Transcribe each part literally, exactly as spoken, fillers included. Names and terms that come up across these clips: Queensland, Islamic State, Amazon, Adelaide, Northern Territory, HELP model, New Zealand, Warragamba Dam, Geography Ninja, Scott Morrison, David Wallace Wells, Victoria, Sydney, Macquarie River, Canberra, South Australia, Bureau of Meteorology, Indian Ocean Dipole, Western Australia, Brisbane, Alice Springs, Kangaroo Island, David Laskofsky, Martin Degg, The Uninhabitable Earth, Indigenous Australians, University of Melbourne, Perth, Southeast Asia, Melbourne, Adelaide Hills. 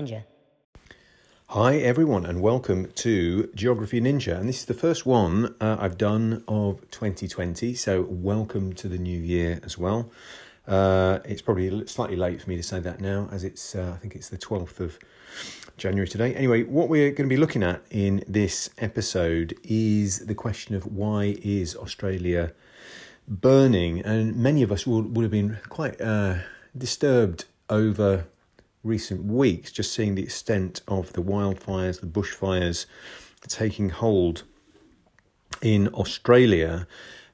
Ninja. Hi everyone and welcome to Geography Ninja, and this is the first one uh, I've done of twenty twenty, so welcome to the new year as well. Uh, it's probably slightly late for me to say that now, as it's uh, I think it's the twelfth of January today. Anyway, what we're going to be looking at in this episode is the question of why is Australia burning, and many of us will, would have been quite uh, disturbed over recent weeks, just seeing the extent of the wildfires, the bushfires taking hold in Australia,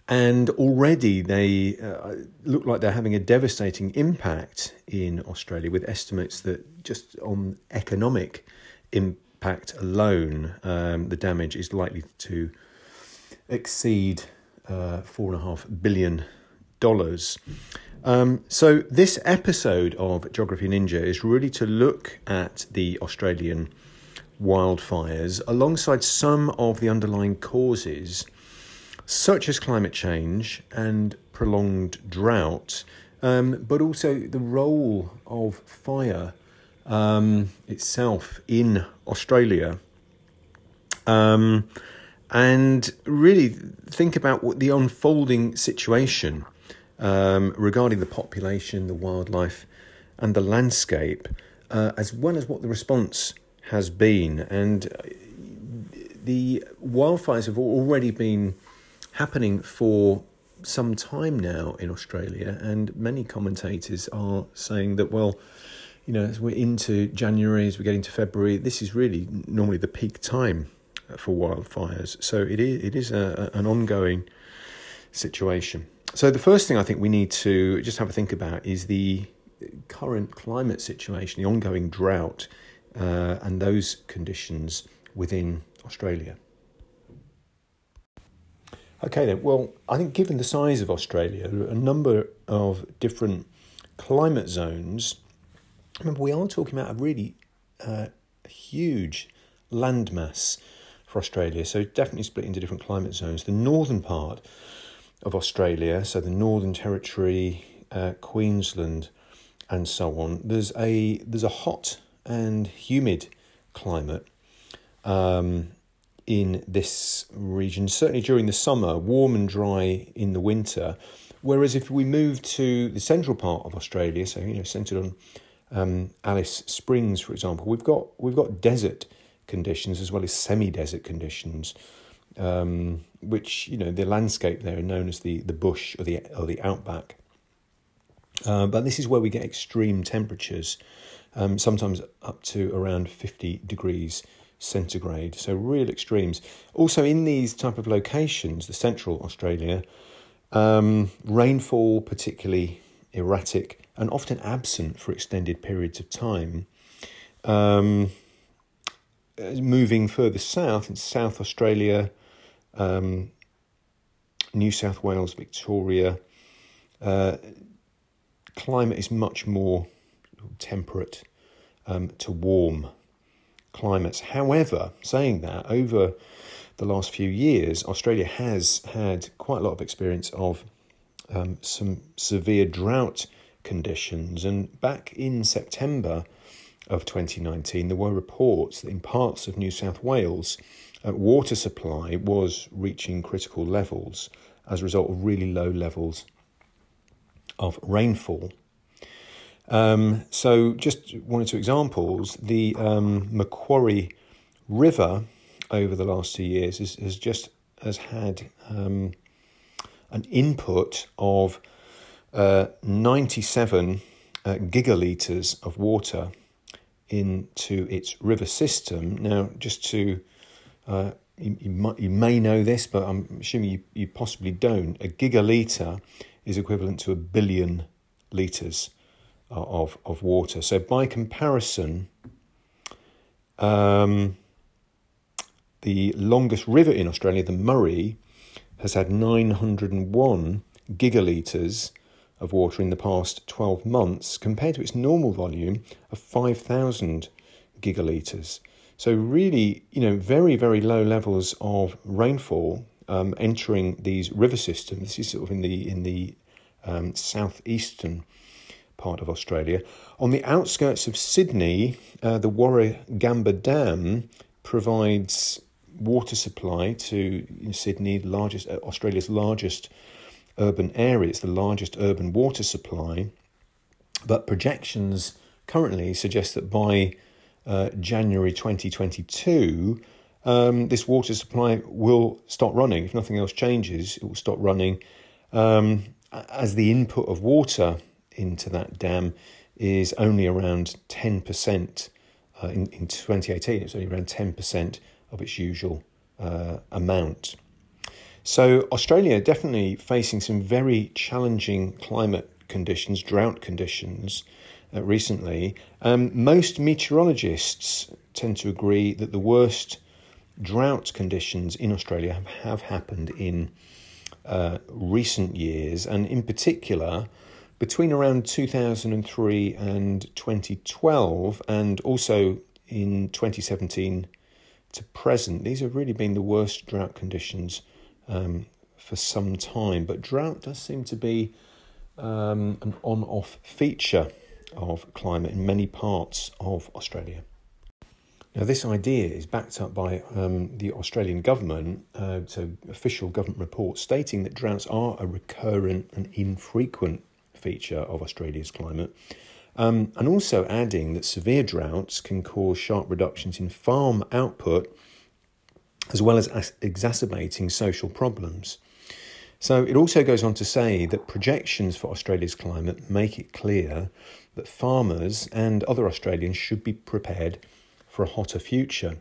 and already they uh, look like they're having a devastating impact in Australia, with estimates that just on economic impact alone, um, the damage is likely to exceed uh, four and a half billion dollars. Um, so this episode of Geography Ninja is really to look at the Australian wildfires alongside some of the underlying causes, such as climate change and prolonged drought, um, but also the role of fire um, itself in Australia. Um, and really think about what the unfolding situation Um, regarding the population, the wildlife and the landscape, uh, as well as what the response has been. And the wildfires have already been happening for some time now in Australia, and many commentators are saying that, well, you know, as we're into January, as we get into February, this is really normally the peak time for wildfires. So it is, it is a, an ongoing situation. So the first thing I think we need to just have a think about is the current climate situation, the ongoing drought, uh, and those conditions within Australia. Okay then, well, I think given the size of Australia, a number of different climate zones, remember we are talking about a really uh, huge landmass for Australia, so definitely split into different climate zones. The northern part of Australia, so the Northern Territory, uh, Queensland and so on, there's a there's a hot and humid climate um, in this region, certainly during the summer, warm and dry in the winter. Whereas if we move to the central part of Australia, so you know centred on um, Alice Springs, for example, we've got we've got desert conditions as well as semi-desert conditions, Um, which, you know, the landscape there are known as the, the bush or the or the outback. Uh, but this is where we get extreme temperatures, um, sometimes up to around fifty degrees centigrade. So real extremes. Also in these type of locations, the central Australia, um, rainfall particularly erratic and often absent for extended periods of time. Um, moving further south in South Australia, Um, New South Wales, Victoria, uh, climate is much more temperate um, to warm climates. However, saying that, over the last few years, Australia has had quite a lot of experience of um, some severe drought conditions. And back in September of twenty nineteen, there were reports that in parts of New South Wales, Uh, water supply was reaching critical levels as a result of really low levels of rainfall. Um, so just one or two examples, the um, Macquarie River over the last two years has, has just has had um, an input of uh, ninety-seven uh, gigalitres of water into its river system. Now, just to Uh, you, you, might, you may know this, but I'm assuming you, you possibly don't. A gigalitre is equivalent to a billion litres of, of water. So by comparison, um, the longest river in Australia, the Murray, has had nine hundred one gigalitres of water in the past twelve months, compared to its normal volume of five thousand gigalitres. So really, you know, very, very low levels of rainfall um, entering these river systems. This is sort of in the in the um, southeastern part of Australia. On the outskirts of Sydney, uh, the Warragamba Dam provides water supply to Sydney, largest uh, Australia's largest urban area. It's the largest urban water supply. But projections currently suggest that by uh, January twenty twenty-two, um, this water supply will stop running. If nothing else changes, it will stop running um, as the input of water into that dam is only around ten percent. Uh, in, in twenty eighteen, it's only around ten percent of its usual uh, amount. So Australia definitely facing some very challenging climate conditions, drought conditions uh, recently. Um, most meteorologists tend to agree that the worst drought conditions in Australia have, have happened in uh, recent years, and in particular between around two thousand three and twenty twelve, and also in twenty seventeen to present. These have really been the worst drought conditions um, for some time, but drought does seem to be um, an on-off feature of climate in many parts of Australia. Now, this idea is backed up by um, the Australian government, uh, so official government reports stating that droughts are a recurrent and infrequent feature of Australia's climate, um, and also adding that severe droughts can cause sharp reductions in farm output, as well as, as exacerbating social problems. So it also goes on to say that projections for Australia's climate make it clear that farmers and other Australians should be prepared for a hotter future.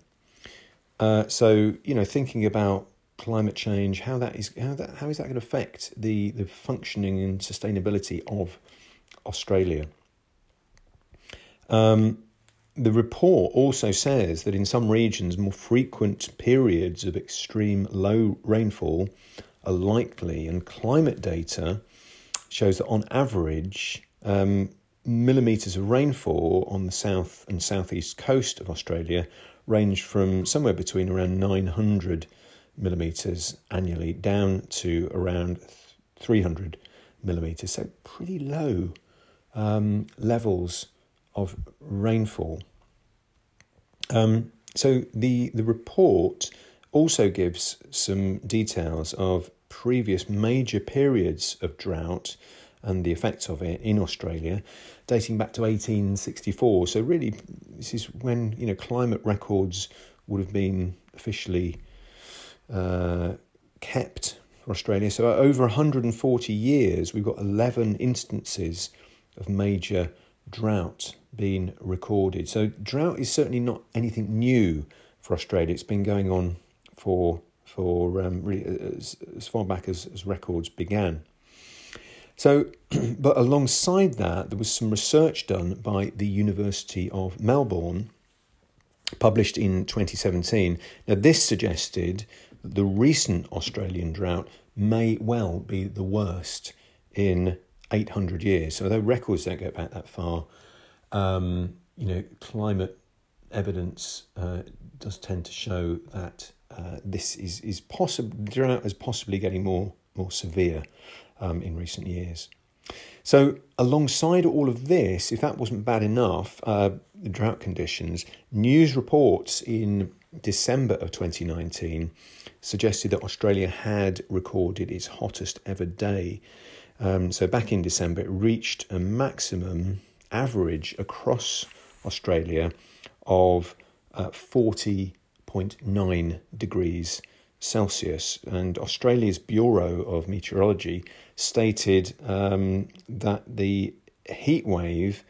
Uh, so, you know, thinking about climate change, how that is, how that, how is that going to affect the, the functioning and sustainability of Australia? Um, the report also says that in some regions, more frequent periods of extreme low rainfall are likely, and climate data shows that on average, um, millimetres of rainfall on the south and southeast coast of Australia range from somewhere between around nine hundred millimetres annually down to around three hundred millimetres, so pretty low um, levels of rainfall. Um, so the, the report also gives some details of previous major periods of drought and the effects of it in Australia, dating back to eighteen sixty-four. So really, this is when, you know, climate records would have been officially Uh, kept for Australia. So over one hundred forty years, we've got eleven instances of major drought being recorded. So drought is certainly not anything new for Australia. It's been going on for for um, really as, as far back as, as records began. So, but alongside that, there was some research done by the University of Melbourne, published in twenty seventeen. Now, this suggested that the recent Australian drought may well be the worst in eight hundred years. So although records don't go back that far, um, you know, climate evidence uh, does tend to show that uh, this is, is possible, drought is possibly getting more, more severe um, in recent years. So alongside all of this, if that wasn't bad enough, uh, the drought conditions, news reports in December of twenty nineteen suggested that Australia had recorded its hottest ever day. Um, so back in December, it reached a maximum average across Australia of uh, forty point nine degrees Celsius, and Australia's Bureau of Meteorology stated um, that the heat wave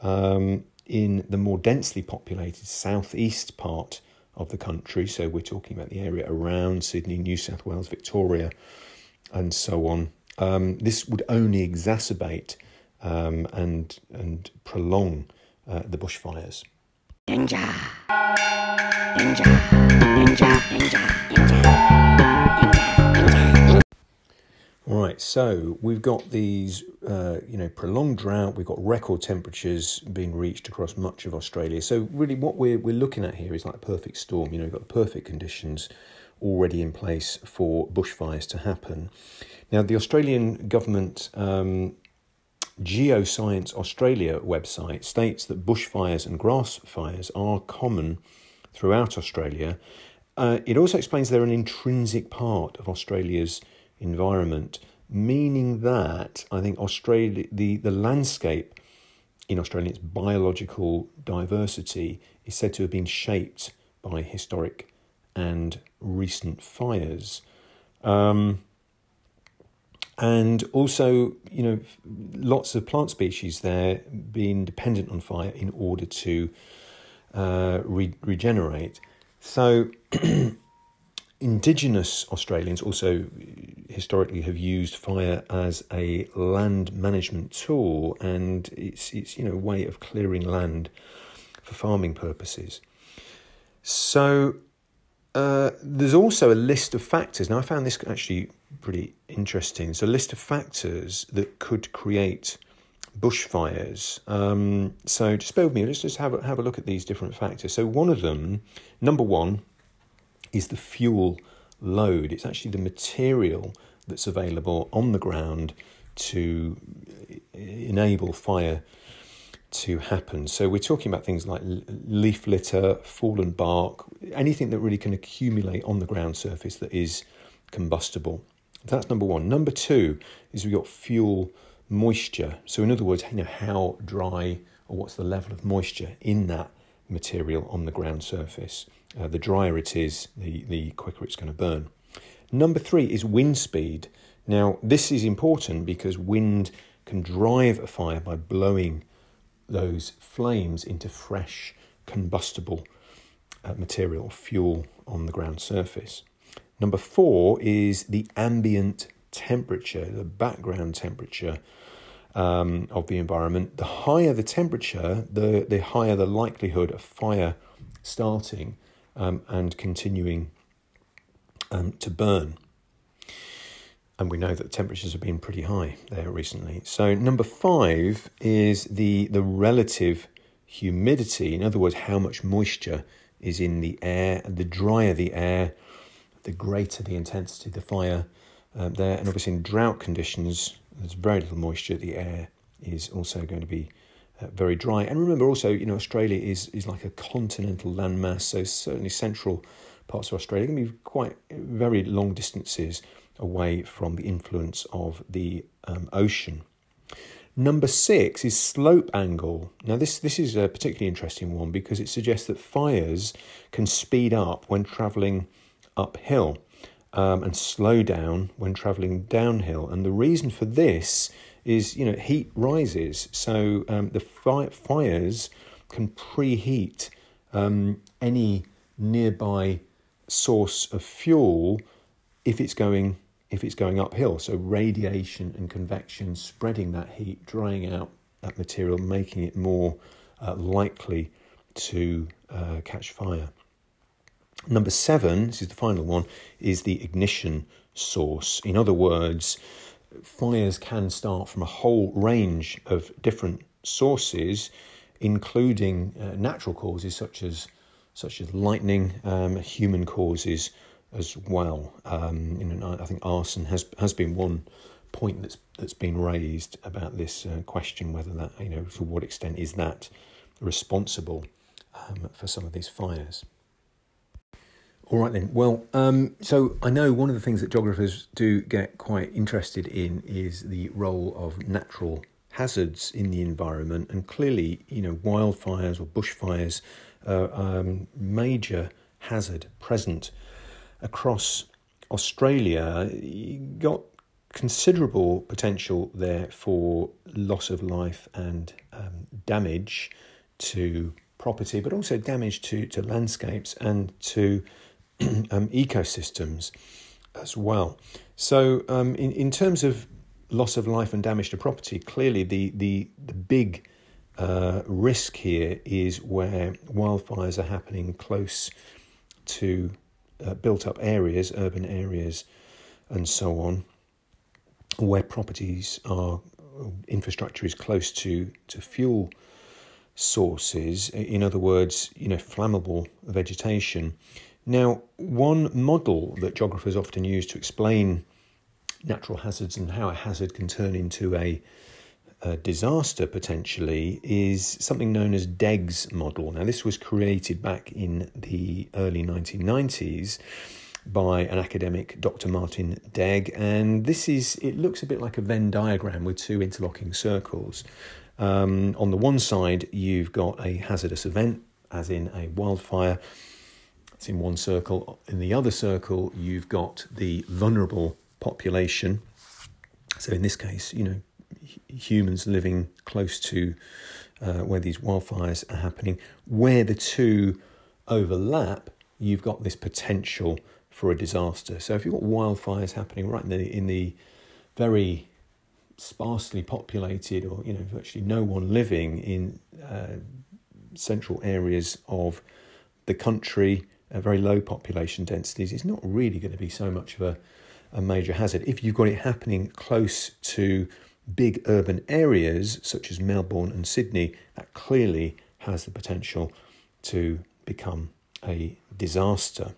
um, in the more densely populated southeast part of the country, so we're talking about the area around Sydney, New South Wales, Victoria, and so on, um, this would only exacerbate um, and, and prolong uh, the bushfires. Ninja. Ninja. Ninja. Ninja. Ninja. Ninja. All right, so we've got these, uh, you know, prolonged drought. We've got record temperatures being reached across much of Australia. So really what we're, we're looking at here is like a perfect storm. You know, we've got the perfect conditions already in place for bushfires to happen. Now, the Australian government um, Geoscience Australia website states that bushfires and grass fires are common throughout Australia. Uh, it also explains they're an intrinsic part of Australia's environment, meaning that I think Australia, the, the landscape in Australia, its biological diversity is said to have been shaped by historic and recent fires. Um, and also, you know, lots of plant species there being dependent on fire in order to uh, re- regenerate. So Indigenous Australians also historically have used fire as a land management tool, and it's, it's you know, a way of clearing land for farming purposes. So uh, there's also a list of factors. Now, I found this actually pretty interesting. So a list of factors that could create bushfires. Um, so just bear with me. Let's just have a, have a look at these different factors. So one of them, number one, is the fuel load. It's actually the material that's available on the ground to enable fire to happen. So we're talking about things like leaf litter, fallen bark, anything that really can accumulate on the ground surface that is combustible. That's number one. Number two is we've got fuel moisture. So in other words, you know, how dry or what's the level of moisture in that material on the ground surface. Uh, the drier it is, the, the quicker it's going to burn. Number three is wind speed. Now, this is important because wind can drive a fire by blowing those flames into fresh, combustible uh, material, fuel on the ground surface. Number four is the ambient temperature, the background temperature um, of the environment. The higher the temperature, the, the higher the likelihood of fire starting um, and continuing um, to burn. And we know that temperatures have been pretty high there recently. So number five is the, the relative humidity. In other words, how much moisture is in the air. The drier the air, the greater the intensity of the fire Um, there, and obviously in drought conditions, there's very little moisture. The air is also going to be uh, very dry. And remember also, you know, Australia is, is like a continental landmass, so certainly central parts of Australia can be quite very long distances away from the influence of the um, ocean. Number six is slope angle. Now, this, this is a particularly interesting one because it suggests that fires can speed up when travelling uphill. Um, and slow down when travelling downhill. And the reason for this is, you know, heat rises. So um, the fi- fires can preheat um, any nearby source of fuel if it's going if it's going uphill. So radiation and convection spreading that heat, drying out that material, making it more uh, likely to uh, catch fire. Number seven, this is the final one, is the ignition source. In other words, fires can start from a whole range of different sources, including uh, natural causes such as such as lightning, um, human causes as well. Um, you know, I think arson has has been one point that's that's been raised about this uh, question, whether that, you know, to what extent is that responsible um, for some of these fires. All right then, well, um, so I know one of the things that geographers do get quite interested in is the role of natural hazards in the environment, and clearly, you know, wildfires or bushfires are a um, major hazard present across Australia. You got considerable potential there for loss of life and um, damage to property, but also damage to, to landscapes and to Um, ecosystems as well. So um, in, in terms of loss of life and damage to property, clearly the, the, the big uh, risk here is where wildfires are happening close to uh, built-up areas, urban areas and so on, where properties are, infrastructure is close to, to fuel sources, in other words, you know, flammable vegetation. Now, one model that geographers often use to explain natural hazards and how a hazard can turn into a uh, disaster potentially is something known as Degg's model. Now, this was created back in the early nineteen nineties by an academic, Doctor Martin Degg, and this is, it looks a bit like a Venn diagram with two interlocking circles. Um, on the one side, you've got a hazardous event, as in a wildfire. It's in one circle. In the other circle, you've got the vulnerable population. So in this case, you know, humans living close to uh, where these wildfires are happening. Where the two overlap, you've got this potential for a disaster. So if you've got wildfires happening right in the, in the very sparsely populated, or, you know, virtually no one living in uh, central areas of the country, uh, very low population densities, it's not really going to be so much of a, a major hazard. If you've got it happening close to big urban areas such as Melbourne and Sydney, that clearly has the potential to become a disaster.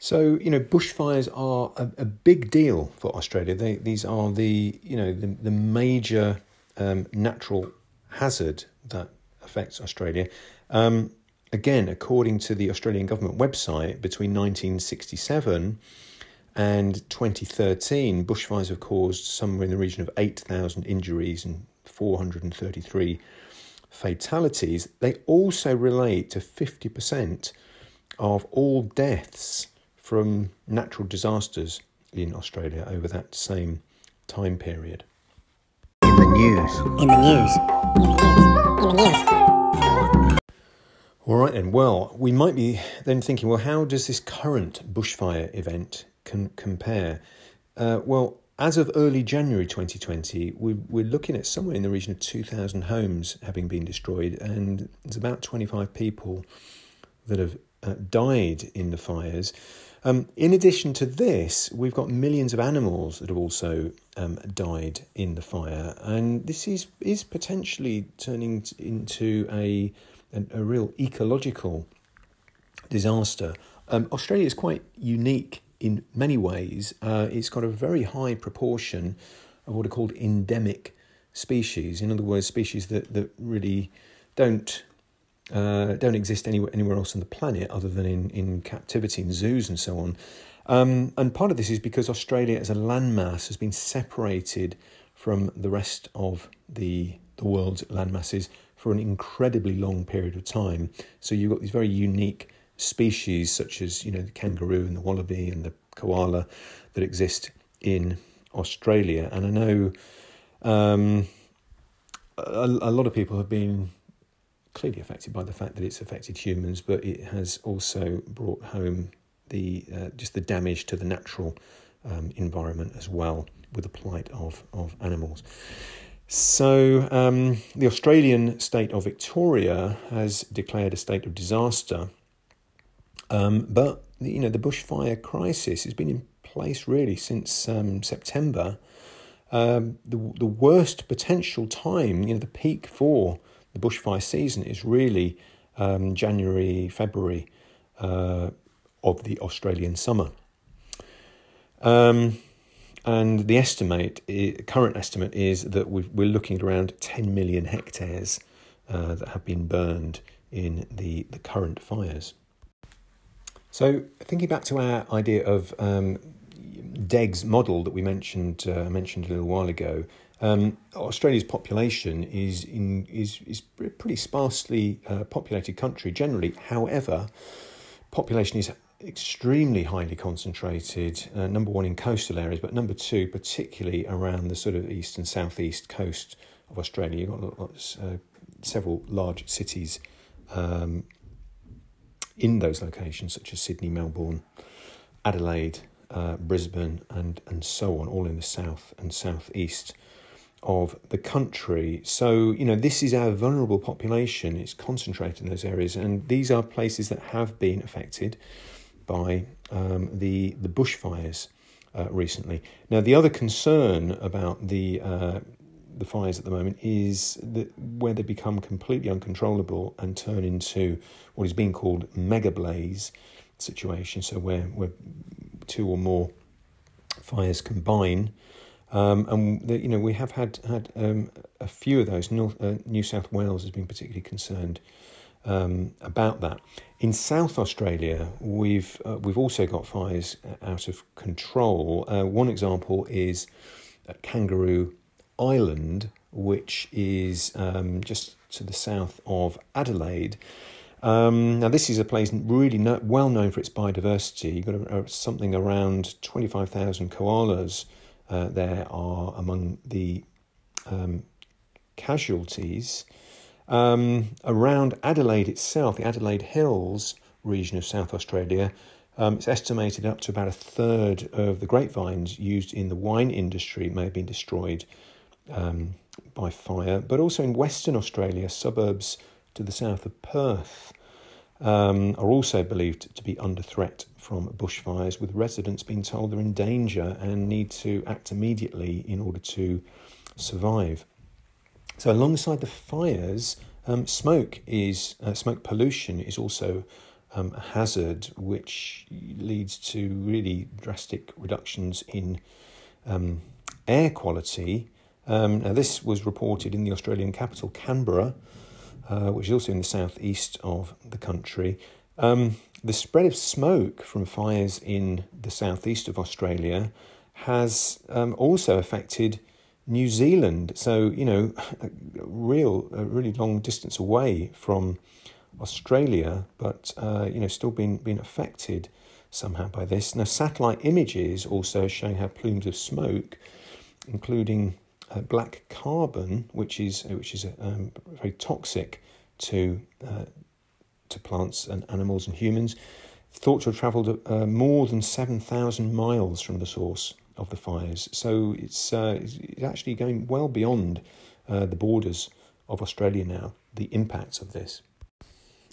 So, you know, bushfires are a, a big deal for Australia. They, these are the, you know, the, the major um, natural hazard that affects Australia. Um, again, according to the Australian government website, between nineteen sixty-seven and twenty thirteen, bushfires have caused somewhere in the region of eight thousand injuries and four hundred thirty-three fatalities. They also relate to fifty percent of all deaths from natural disasters in Australia over that same time period. In the news. In the news. In the news. In the news. All right then. Well, we might be then thinking, well, how does this current bushfire event can compare? Uh, well, as of early January twenty twenty, we, we're looking at somewhere in the region of two thousand homes having been destroyed, and there's about twenty-five people that have uh, died in the fires. Um, in addition to this, we've got millions of animals that have also um, died in the fire. And this is is potentially turning into a, a, a real ecological disaster. Um, Australia is quite unique in many ways. Uh, it's got a very high proportion of what are called endemic species. In other words, species that, that really don't... Uh, don't exist anywhere anywhere else on the planet other than in, in captivity and zoos and so on. Um, and part of this is because Australia as a landmass has been separated from the rest of the, the world's landmasses for an incredibly long period of time. So you've got these very unique species such as, you know, the kangaroo and the wallaby and the koala that exist in Australia. And I know um, a, a lot of people have been clearly affected by the fact that it's affected humans, but it has also brought home the uh, just the damage to the natural um, environment as well, with the plight of of animals. So um, the Australian state of Victoria has declared a state of disaster, um, but you know the bushfire crisis has been in place really since um, September. Um, the the worst potential time, you know, the peak for the bushfire season is really um, January, February uh, of the Australian summer. Um, and the estimate, the current estimate is that we've, we're looking at around ten million hectares uh, that have been burned in the, the current fires. So thinking back to our idea of um, Degg's model that we mentioned uh, mentioned a little while ago, Um, Australia's population is in is is a pretty sparsely uh, populated country generally. However, population is extremely highly concentrated. Uh, number one in coastal areas, but number two particularly around the sort of east and southeast coast of Australia. You've got lots, uh, several large cities um, in those locations, such as Sydney, Melbourne, Adelaide, uh, Brisbane, and and so on, all in the south and southeast of the country. So, you know, this is our vulnerable population. It's concentrated in those areas, and these are places that have been affected by um, the the bushfires uh, recently. Now, the other concern about the uh, the fires at the moment is that where they become completely uncontrollable and turn into what is being called mega blaze situation. So where where two or more fires combine. Um, and, the, you know, we have had, had um, a few of those. North, uh, New South Wales has been particularly concerned um, about that. In South Australia, we've uh, we've also got fires out of control. Uh, one example is at Kangaroo Island, which is um, just to the south of Adelaide. Um, now, this is a place really no, well known for its biodiversity. You've got a, a, something around twenty-five thousand koalas uh, there are among the um, casualties. Um, around Adelaide itself, the Adelaide Hills region of South Australia, um, it's estimated up to about a third of the grapevines used in the wine industry may have been destroyed um, by fire. But also in Western Australia, suburbs to the south of Perth um, are also believed to be under threat from bushfires, with residents being told they're in danger and need to act immediately in order to survive. So alongside the fires, um, smoke is uh, smoke pollution is also um, a hazard, which leads to really drastic reductions in um, air quality. Um, now this was reported in the Australian capital, Canberra, Uh, which is also in the southeast of the country. Um, the spread of smoke from fires in the southeast of Australia has um, also affected New Zealand. So, you know, a real, a really long distance away from Australia, but, uh, you know, still being, being affected somehow by this. Now, satellite images also showing how plumes of smoke, including Uh, black carbon, which is which is um, very toxic to uh, to plants and animals and humans, thought to have travelled uh, more than seven thousand miles from the source of the fires. So it's uh, it's actually going well beyond uh, the borders of Australia now, the impacts of this.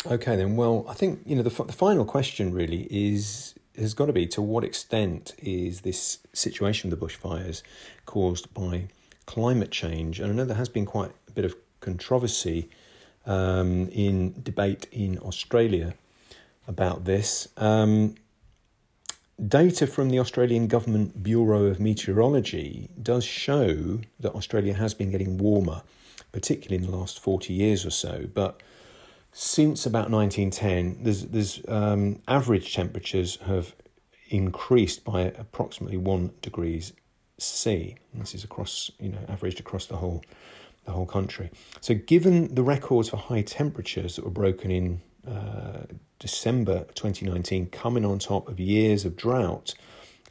Okay, then. Well, I think you know the, f- the final question really is. Has got to be, to what extent is this situation of the bushfires caused by climate change? And I know there has been quite a bit of controversy um, in debate in Australia about this. Um, data from the Australian Government Bureau of Meteorology does show that Australia has been getting warmer, particularly in the last forty years or so, but since about nineteen ten, there's there's um, average temperatures have increased by approximately one degrees C. And this is across, you know, averaged across the whole the whole country. So, given the records for high temperatures that were broken in uh, December twenty nineteen, coming on top of years of drought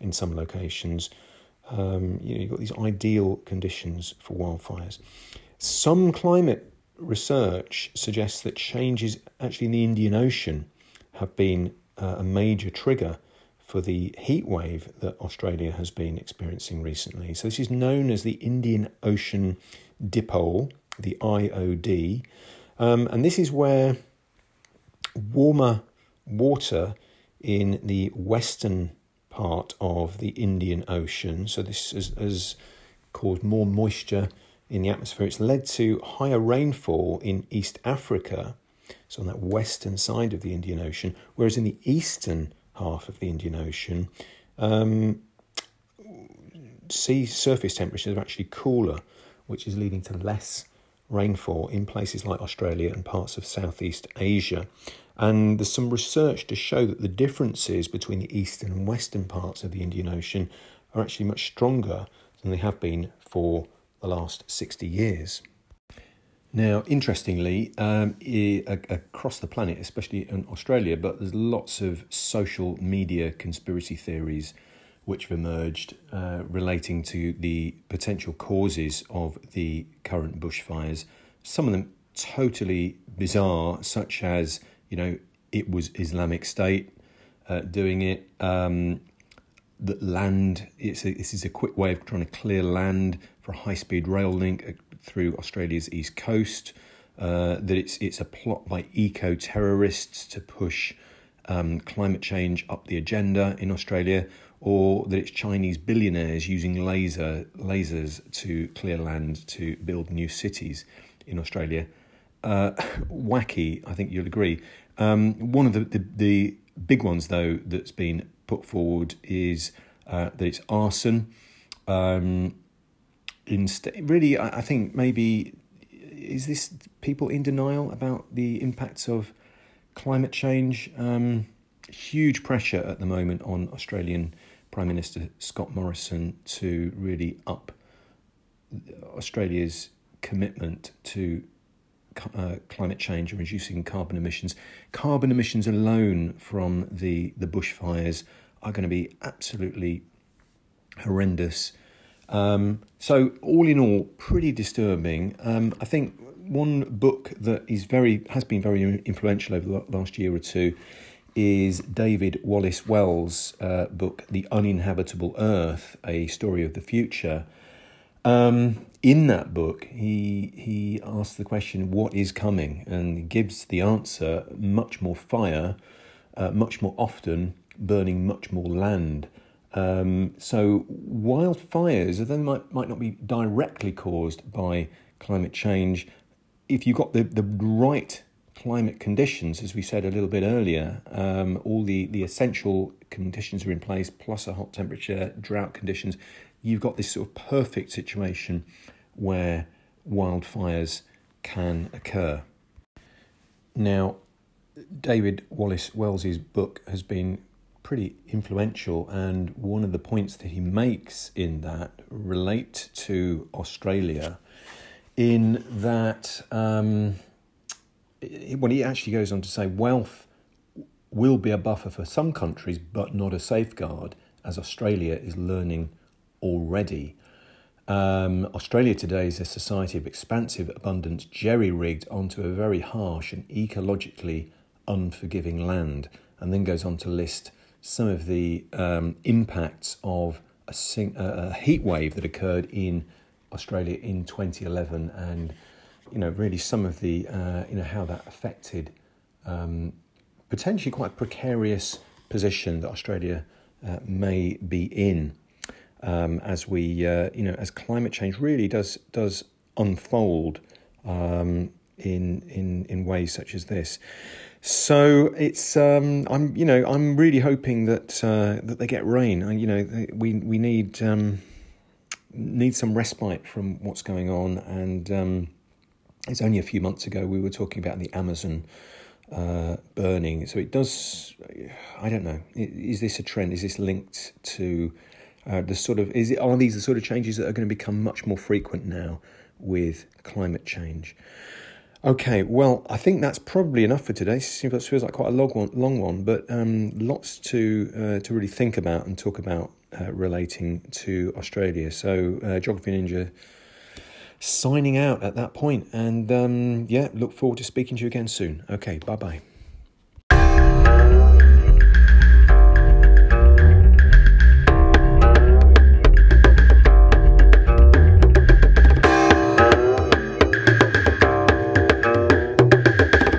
in some locations, um, you know, you've got these ideal conditions for wildfires. Some climate research suggests that changes actually in the Indian Ocean have been uh, a major trigger for the heat wave that Australia has been experiencing recently. So this is known as the Indian Ocean Dipole, the I O D, um, and this is where warmer water in the western part of the Indian Ocean, so this has caused more moisture in the atmosphere. It's led to higher rainfall in East Africa, so on that western side of the Indian Ocean, whereas in the eastern half of the Indian Ocean, um, sea surface temperatures are actually cooler, which is leading to less rainfall in places like Australia and parts of Southeast Asia. And there's some research to show that the differences between the eastern and western parts of the Indian Ocean are actually much stronger than they have been for the last sixty years. Now, interestingly, um, I- across the planet, especially in Australia, but there's lots of social media conspiracy theories which have emerged uh, relating to the potential causes of the current bushfires. Some of them totally bizarre, such as, you know, it was Islamic State uh, doing it, um, that land, it's a, this is a quick way of trying to clear land for a high-speed rail link through Australia's east coast, uh, that it's it's a plot by eco-terrorists to push um, climate change up the agenda in Australia, or that it's Chinese billionaires using laser lasers to clear land to build new cities in Australia. Uh, wacky, I think you'll agree. Um, one of the, the, the big ones, though, that's been put forward is uh, that it's arson. Um, in st- really, I, I think maybe, is this people in denial about the impacts of climate change? Um, huge pressure at the moment on Australian Prime Minister Scott Morrison to really up Australia's commitment to uh, climate change and reducing carbon emissions. Carbon emissions alone from the, the bushfires are going to be absolutely horrendous. Um, so all in all, pretty disturbing. Um, I think one book that is very has been very influential over the last year or two is David Wallace Wells' uh, book, The Uninhabitable Earth, A Story of the Future. Um, in that book, he he asks the question, what is coming? And gives the answer, much more fire, uh, much more often, burning much more land. Um, so wildfires, although they might, might not be directly caused by climate change, if you've got the, the right climate conditions, as we said a little bit earlier, um, all the, the essential conditions are in place, plus a hot temperature, drought conditions, you've got this sort of perfect situation where wildfires can occur. Now, David Wallace Wells' book has been pretty influential, and one of the points that he makes in that relate to Australia in that... Um, Well, he actually goes on to say wealth will be a buffer for some countries, but not a safeguard, as Australia is learning already. Um, Australia today is a society of expansive abundance, jerry-rigged onto a very harsh and ecologically unforgiving land, and then goes on to list some of the um, impacts of a, sing- a heat wave that occurred in Australia in twenty eleven, and you know, really some of the, uh, you know, how that affected um, potentially quite a precarious position that Australia uh, may be in um, as we, uh, you know, as climate change really does does unfold um, in in in ways such as this. So it's, um, I'm, you know, I'm really hoping that uh, that they get rain. You know, we we need um, need some respite from what's going on and. Um, It's only a few months ago we were talking about the Amazon uh, burning. So it does, I don't know, is this a trend? Is this linked to uh, the sort of, is it, are these the sort of changes that are going to become much more frequent now with climate change? Okay, well, I think that's probably enough for today. It feels like quite a long one, long one but um, lots to uh, to really think about and talk about uh, relating to Australia. So uh, Geography Ninja signing out at that point, and um, yeah, look forward to speaking to you again soon. Okay, bye-bye.